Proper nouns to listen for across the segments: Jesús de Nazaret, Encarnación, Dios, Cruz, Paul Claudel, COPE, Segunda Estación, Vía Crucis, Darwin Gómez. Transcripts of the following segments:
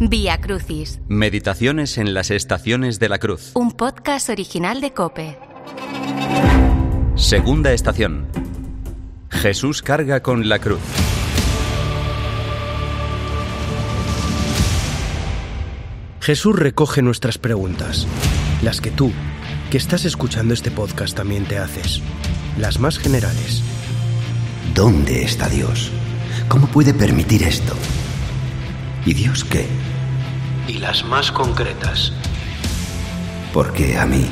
Vía Crucis. Meditaciones en las estaciones de la cruz. Un podcast original de COPE. Segunda estación. Jesús carga con la cruz. Jesús recoge nuestras preguntas, las que tú, que estás escuchando este podcast, también te haces, las más generales. ¿Dónde está Dios? ¿Cómo puede permitir esto? ¿Y Dios qué? Y las más concretas. ¿Por qué a mí?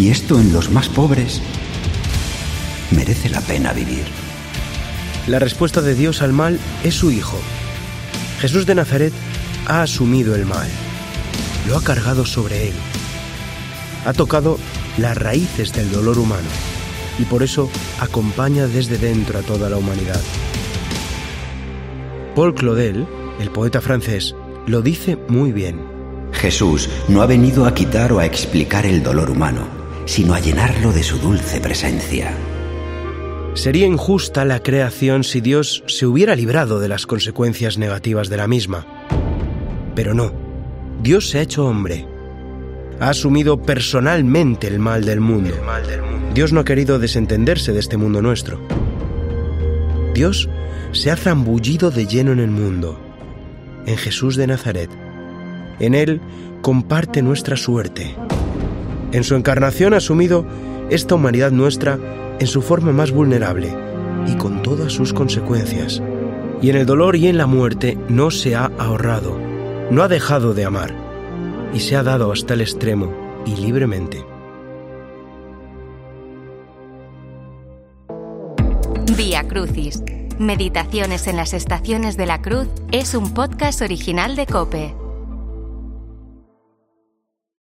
¿Y esto en los más pobres? ¿Merece la pena vivir? La respuesta de Dios al mal es su Hijo. Jesús de Nazaret ha asumido el mal. Lo ha cargado sobre él. Ha tocado las raíces del dolor humano y por eso acompaña desde dentro a toda la humanidad. Paul Claudel, el poeta francés, lo dice muy bien. Jesús no ha venido a quitar o a explicar el dolor humano, sino a llenarlo de su dulce presencia. Sería injusta la creación si Dios se hubiera librado de las consecuencias negativas de la misma. Pero no, Dios se ha hecho hombre. Ha asumido personalmente el mal del mundo. Dios no ha querido desentenderse de este mundo nuestro. Dios se ha zambullido de lleno en el mundo, en Jesús de Nazaret. En Él comparte nuestra suerte. En su encarnación ha asumido esta humanidad nuestra en su forma más vulnerable y con todas sus consecuencias. Y en el dolor y en la muerte no se ha ahorrado, no ha dejado de amar y se ha dado hasta el extremo y libremente. Vía Crucis. Meditaciones en las estaciones de la cruz es un podcast original de COPE.